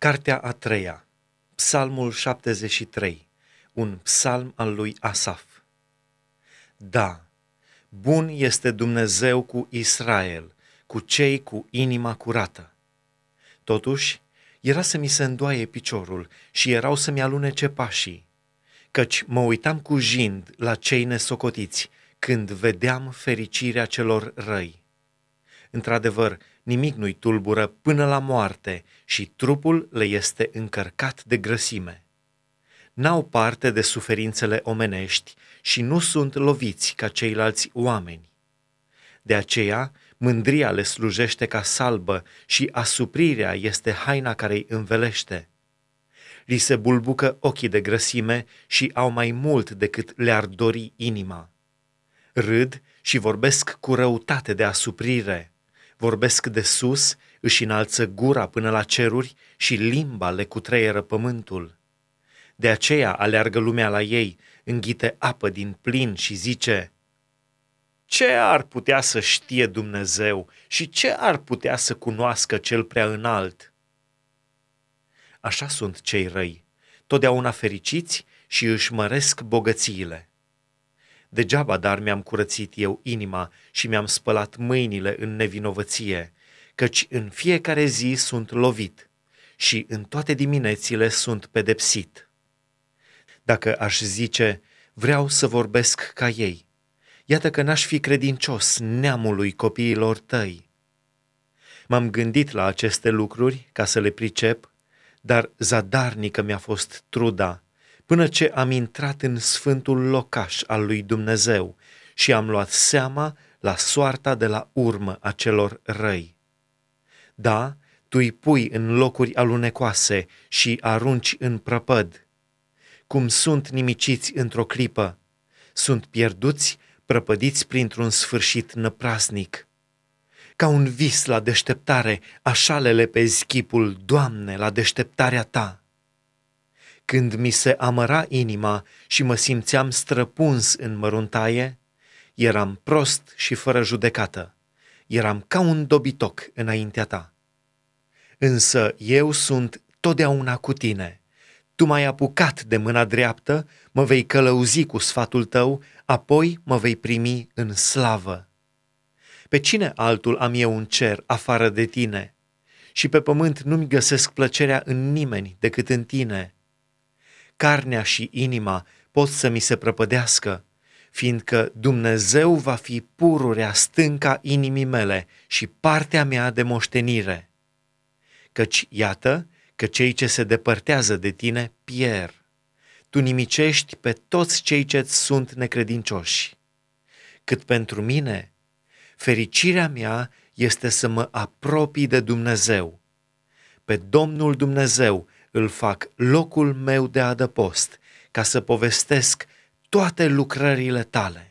Cartea a treia, Psalmul 73, un psalm al lui Asaf. Da, bun este Dumnezeu cu Israel, cu cei cu inima curată. Totuși, era să mi se îndoaie piciorul și erau să-mi alunece pașii, căci mă uitam cu jind la cei nesocotiți, când vedeam fericirea celor răi. Într-adevăr, nimic nu-i tulbură până la moarte și trupul le este încărcat de grăsime. N-au parte de suferințele omenești și nu sunt loviți ca ceilalți oameni. De aceea, mândria le slujește ca salbă și asuprirea este haina care îi învelește. Li se bulbucă ochii de grăsime și au mai mult decât le-ar dori inima. Râd și vorbesc cu răutate de asuprire. Vorbesc de sus, își înalță gura până la ceruri și limba le cutreieră pământul. De aceea aleargă lumea la ei, înghite apă din plin și zice: ce ar putea să știe Dumnezeu și ce ar putea să cunoască cel prea înalt? Așa sunt cei răi, totdeauna fericiți și își măresc bogățiile. Degeaba dar mi-am curățit eu inima și mi-am spălat mâinile în nevinovăție, căci în fiecare zi sunt lovit și în toate diminețile sunt pedepsit. Dacă aș zice, vreau să vorbesc ca ei, iată că n-aș fi credincios neamului copiilor tăi. M-am gândit la aceste lucruri ca să le pricep, dar zadarnică mi-a fost truda, până ce am intrat în sfântul locaș al lui Dumnezeu și am luat seama la soarta de la urmă a celor răi. Da, tu îi pui în locuri alunecoase și arunci în prăpăd. Cum sunt nimiciți într-o clipă, sunt pierduți, prăpădiți printr-un sfârșit năprasnic. Ca un vis la deșteptare, așa le lepezi chipul, Doamne, la deșteptarea Ta. Când mi se amăra inima și mă simțeam străpuns în măruntaie, eram prost și fără judecată, eram ca un dobitoc înaintea Ta. Însă eu sunt totdeauna cu Tine. Tu m-ai apucat de mâna dreaptă, mă vei călăuzi cu sfatul Tău, apoi mă vei primi în slavă. Pe cine altul am eu în cer afară de Tine? Și pe pământ nu-mi găsesc plăcerea în nimeni decât în Tine. Carnea și inima pot să mi se prăpădească, fiindcă Dumnezeu va fi pururea stânca inimii mele și partea mea de moștenire. Căci iată că cei ce se depărtează de Tine pier. Tu nimicești pe toți cei ce-ți sunt necredincioși. Cât pentru mine, fericirea mea este să mă apropii de Dumnezeu. Pe Domnul Dumnezeu îl fac locul meu de adăpost, ca să povestesc toate lucrările Tale.